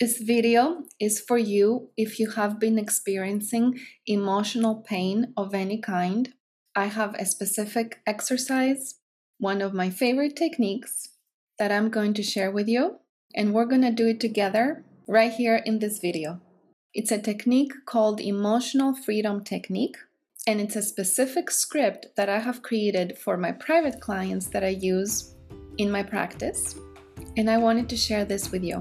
This video is for you if you have been experiencing emotional pain of any kind. I have a specific exercise, one of my favorite techniques that I'm going to share with you, and we're going to do it together right here in this video. It's a technique called Emotional Freedom Technique, and it's a specific script that I have created for my private clients that I use in my practice, and I wanted to share this with you,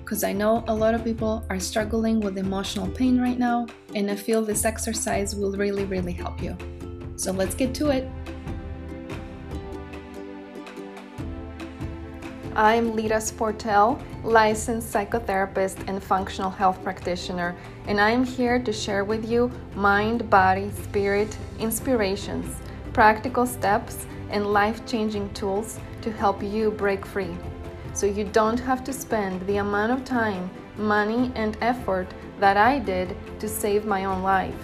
because I know a lot of people are struggling with emotional pain right now, and I feel this exercise will really help you. So let's get to it. I'm Lida Sportel, licensed psychotherapist and functional health practitioner, and I'm here to share with you mind, body, spirit inspirations, practical steps, and life-changing tools to help you break free, so you don't have to spend the amount of time, money, and effort that I did to save my own life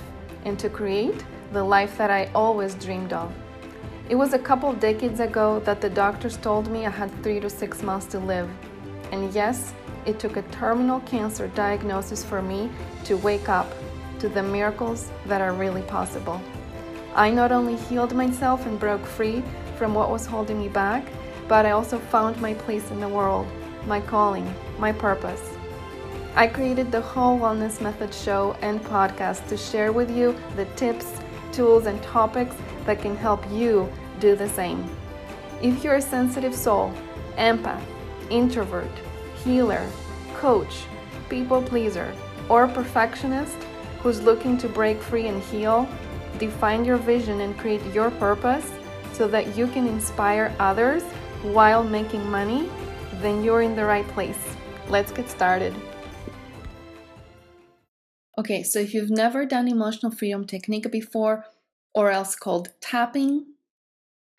and to create the life that I always dreamed of. It was a couple decades ago that the doctors told me I had 3 to 6 months to live. And yes, it took a terminal cancer diagnosis for me to wake up to the miracles that are really possible. I not only healed myself and broke free from what was holding me back, but I also found my place in the world, my calling, my purpose. I created the Whole Wellness Method show and podcast to share with you the tips, tools, and topics that can help you do the same. If you're a sensitive soul, empath, introvert, healer, coach, people pleaser, or perfectionist who's looking to break free and heal, define your vision and create your purpose so that you can inspire others while making money, then you're in the right place. Let's get started. Okay, so if you've never done Emotional Freedom Technique before, or else called tapping,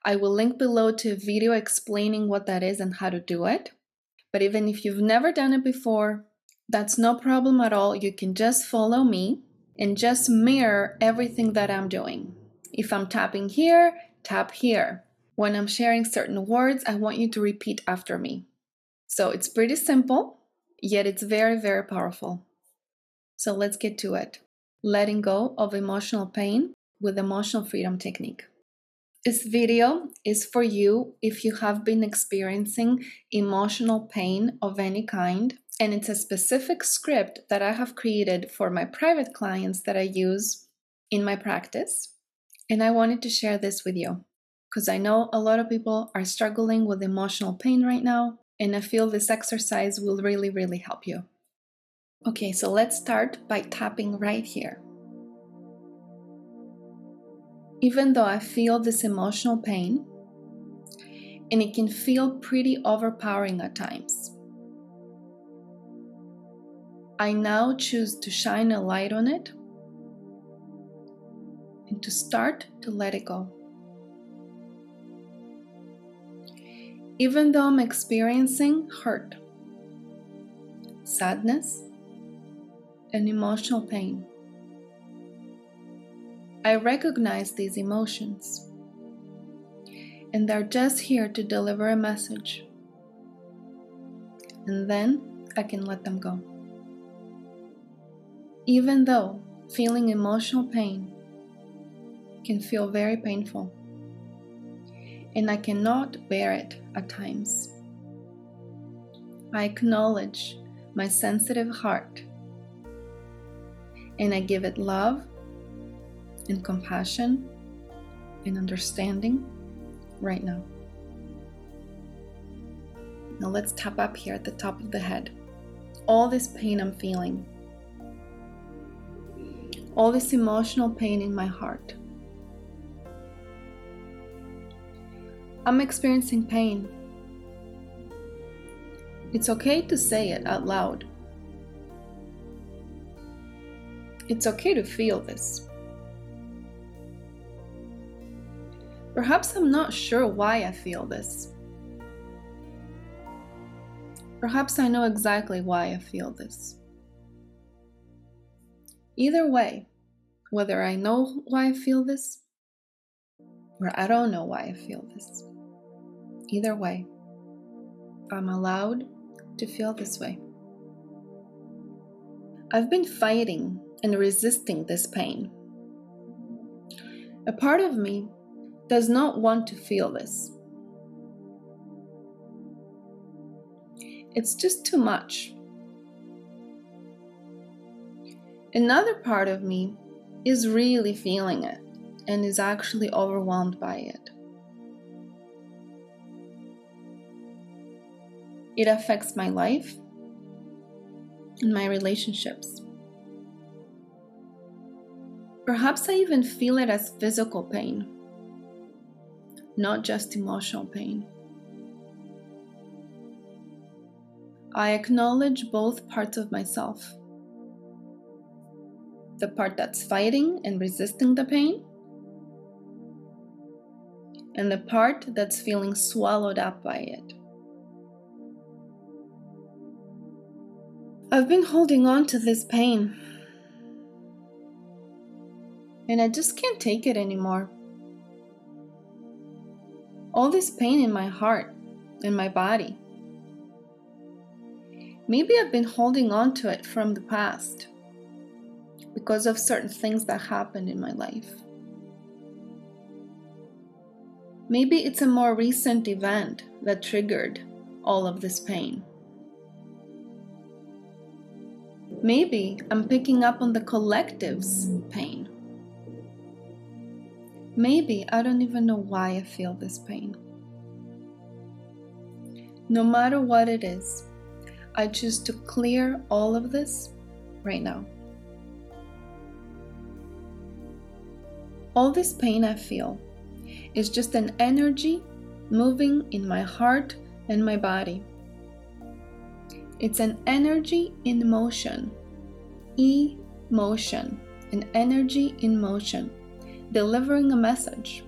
I will link below to a video explaining what that is and how to do it. But even if you've never done it before, that's no problem at all. You can just follow me and just mirror everything that I'm doing. If I'm tapping here, tap here. When I'm sharing certain words, I want you to repeat after me. So it's pretty simple, yet it's very powerful. So let's get to it. Letting go of emotional pain with Emotional Freedom Technique. This video is for you if you have been experiencing emotional pain of any kind, and it's a specific script that I have created for my private clients that I use in my practice, and I wanted to share this with you, because I know a lot of people are struggling with emotional pain right now, and I feel this exercise will really help you. Okay, so let's start by tapping right here. Even though I feel this emotional pain, and it can feel pretty overpowering at times, I now choose to shine a light on it and to start to let it go. Even though I'm experiencing hurt, sadness, and emotional pain, I recognize these emotions, and they're just here to deliver a message, and then I can let them go. Even though feeling emotional pain can feel very painful, and I cannot bear it at times, I acknowledge my sensitive heart, and I give it love and compassion and understanding right now. Now let's tap up here at the top of the head. All this pain I'm feeling, all this emotional pain in my heart. I'm experiencing pain. It's okay to say it out loud. It's okay to feel this. Perhaps I'm not sure why I feel this. Perhaps I know exactly why I feel this. Either way, whether I know why I feel this or I don't know why I feel this, either way, I'm allowed to feel this way. I've been fighting and resisting this pain. A part of me does not want to feel this. It's just too much. Another part of me is really feeling it and is actually overwhelmed by it. It affects my life and my relationships. Perhaps I even feel it as physical pain, not just emotional pain. I acknowledge both parts of myself, the part that's fighting and resisting the pain, and the part that's feeling swallowed up by it. I've been holding on to this pain, and I just can't take it anymore. All this pain in my heart and my body. Maybe I've been holding on to it from the past because of certain things that happened in my life. Maybe it's a more recent event that triggered all of this pain. Maybe I'm picking up on the collective's pain. Maybe I don't even know why I feel this pain. No matter what it is, I choose to clear all of this right now. All this pain I feel is just an energy moving in my heart and my body. It's an energy in motion, emotion, an energy in motion, delivering a message.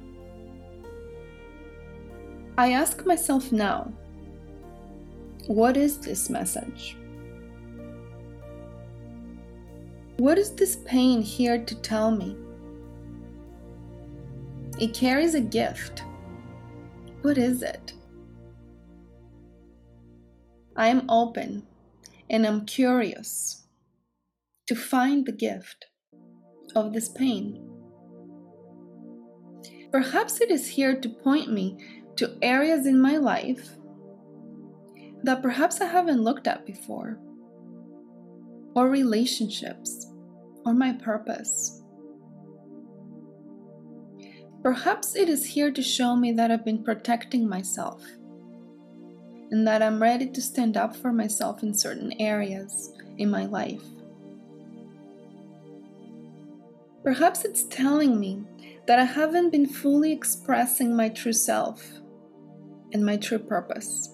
I ask myself now, what is this message? What is this pain here to tell me? It carries a gift. What is it? I am open and I'm curious to find the gift of this pain. Perhaps it is here to point me to areas in my life that perhaps I haven't looked at before, or relationships, or my purpose. Perhaps it is here to show me that I've been protecting myself and that I'm ready to stand up for myself in certain areas in my life. Perhaps it's telling me that I haven't been fully expressing my true self and my true purpose.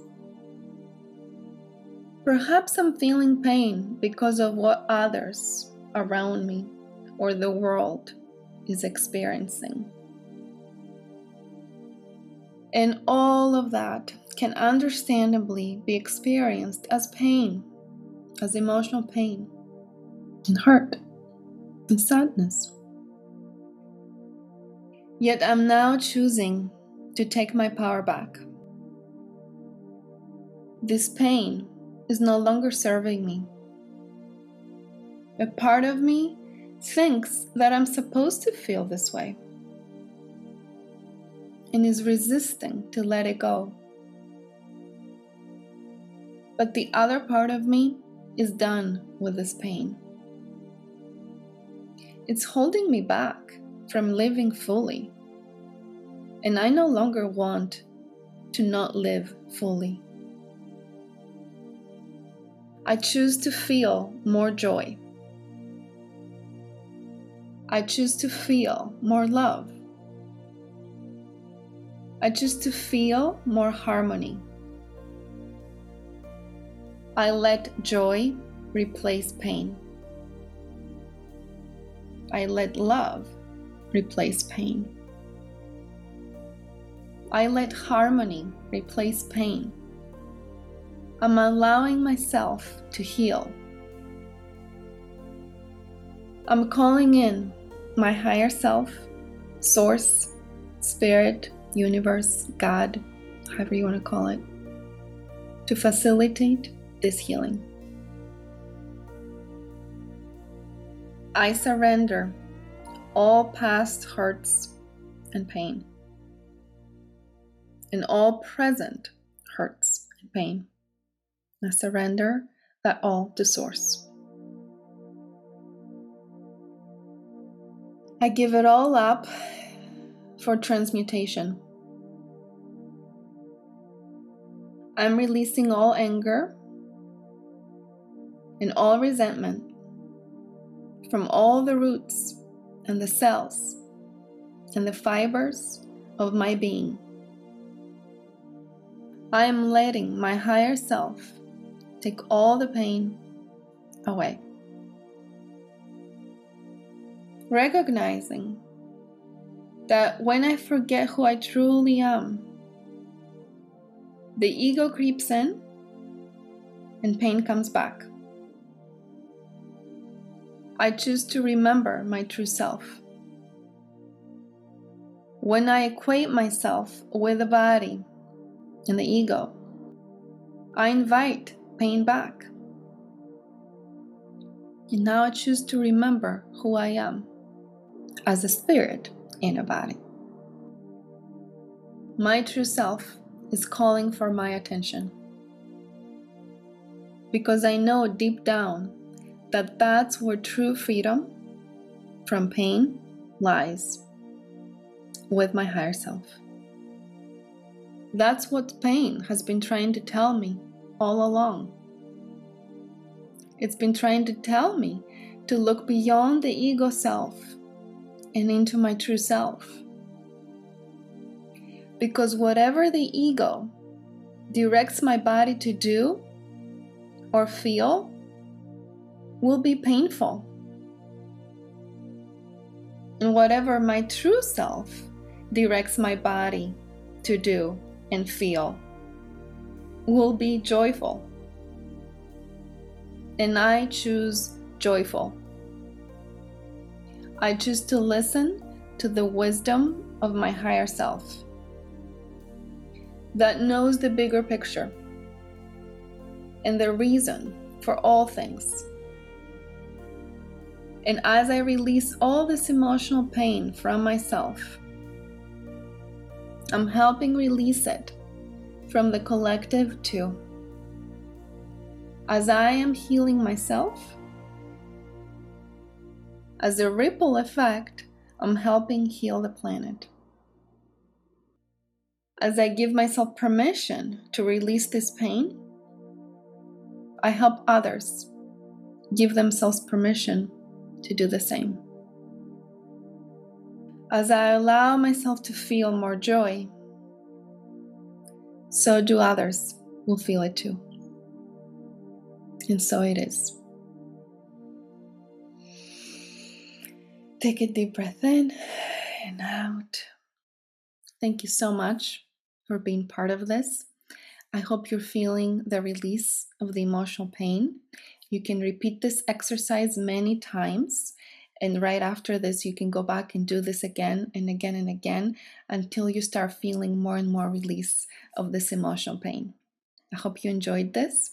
Perhaps I'm feeling pain because of what others around me or the world is experiencing. And all of that can understandably be experienced as pain, as emotional pain, and hurt, and sadness. Yet I'm now choosing to take my power back. This pain is no longer serving me. A part of me thinks that I'm supposed to feel this way and is resisting to let it go. But the other part of me is done with this pain. It's holding me back from living fully, and I no longer want to not live fully. I choose to feel more joy. I choose to feel more love. I choose to feel more harmony. I let joy replace pain. I let love replace pain. I let harmony replace pain. I'm allowing myself to heal. I'm calling in my higher self, source, spirit, universe, God, however you want to call it, to facilitate this healing. I surrender all past hurts and pain, and all present hurts and pain. I surrender that all to Source. I give it all up for transmutation. I'm releasing all anger and all resentment from all the roots and the cells and the fibers of my being. I am letting my higher self take all the pain away. Recognizing that when I forget who I truly am, the ego creeps in and pain comes back. I choose to remember my true self. When I equate myself with the body and the ego, I invite pain back. And now I choose to remember who I am as a spirit in a body. My true self is calling for my attention, because I know deep down that that's where true freedom from pain lies, with my higher self. That's what pain has been trying to tell me all along. It's been trying to tell me to look beyond the ego self and into my true self. Because whatever the ego directs my body to do or feel will be painful. And whatever my true self directs my body to do and feel will be joyful. And I choose joyful. I choose to listen to the wisdom of my higher self that knows the bigger picture and the reason for all things. And as I release all this emotional pain from myself, I'm helping release it from the collective too. As I am healing myself, as a ripple effect, I'm helping heal the planet. As I give myself permission to release this pain, I help others give themselves permission to do the same. As I allow myself to feel more joy, so do others will feel it too. And so it is. Take a deep breath in and out. Thank you so much for being part of this. I hope you're feeling the release of the emotional pain. You can repeat this exercise many times, and right after this you can go back and do this again and again and again until you start feeling more and more release of this emotional pain. I hope you enjoyed this,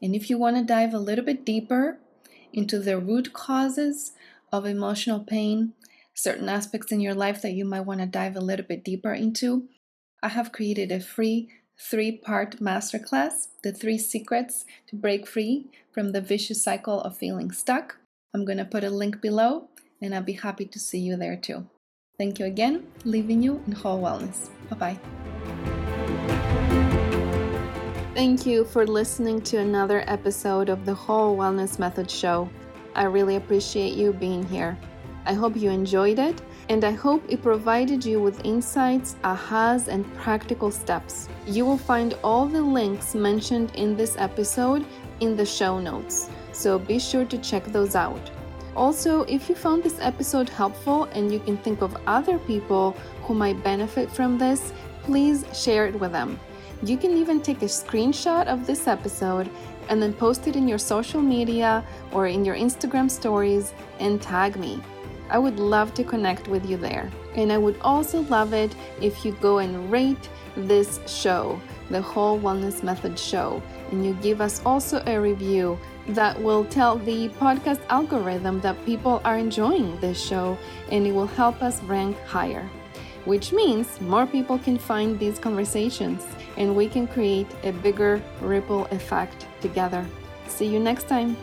and if you want to dive a little bit deeper into the root causes of emotional pain, certain aspects in your life that you might want to dive a little bit deeper into, I have created a free 3-part masterclass, The 3 Secrets to Break Free from the Vicious Cycle of Feeling Stuck. I'm going to put a link below, and I'll be happy to see you there too. Thank you again, leaving you in whole wellness. Bye-bye. Thank you for listening to another episode of the Whole Wellness Method Show. I really appreciate you being here. I hope you enjoyed it, and I hope it provided you with insights, ahas, and practical steps. You will find all the links mentioned in this episode in the show notes, so be sure to check those out. Also, if you found this episode helpful and you can think of other people who might benefit from this, please share it with them. You can even take a screenshot of this episode and then post it in your social media or in your Instagram stories and tag me. I would love to connect with you there. And I would also love it if you go and rate this show, the Whole Wellness Method Show, and you give us also a review that will tell the podcast algorithm that people are enjoying this show, and it will help us rank higher, which means more people can find these conversations and we can create a bigger ripple effect together. See you next time.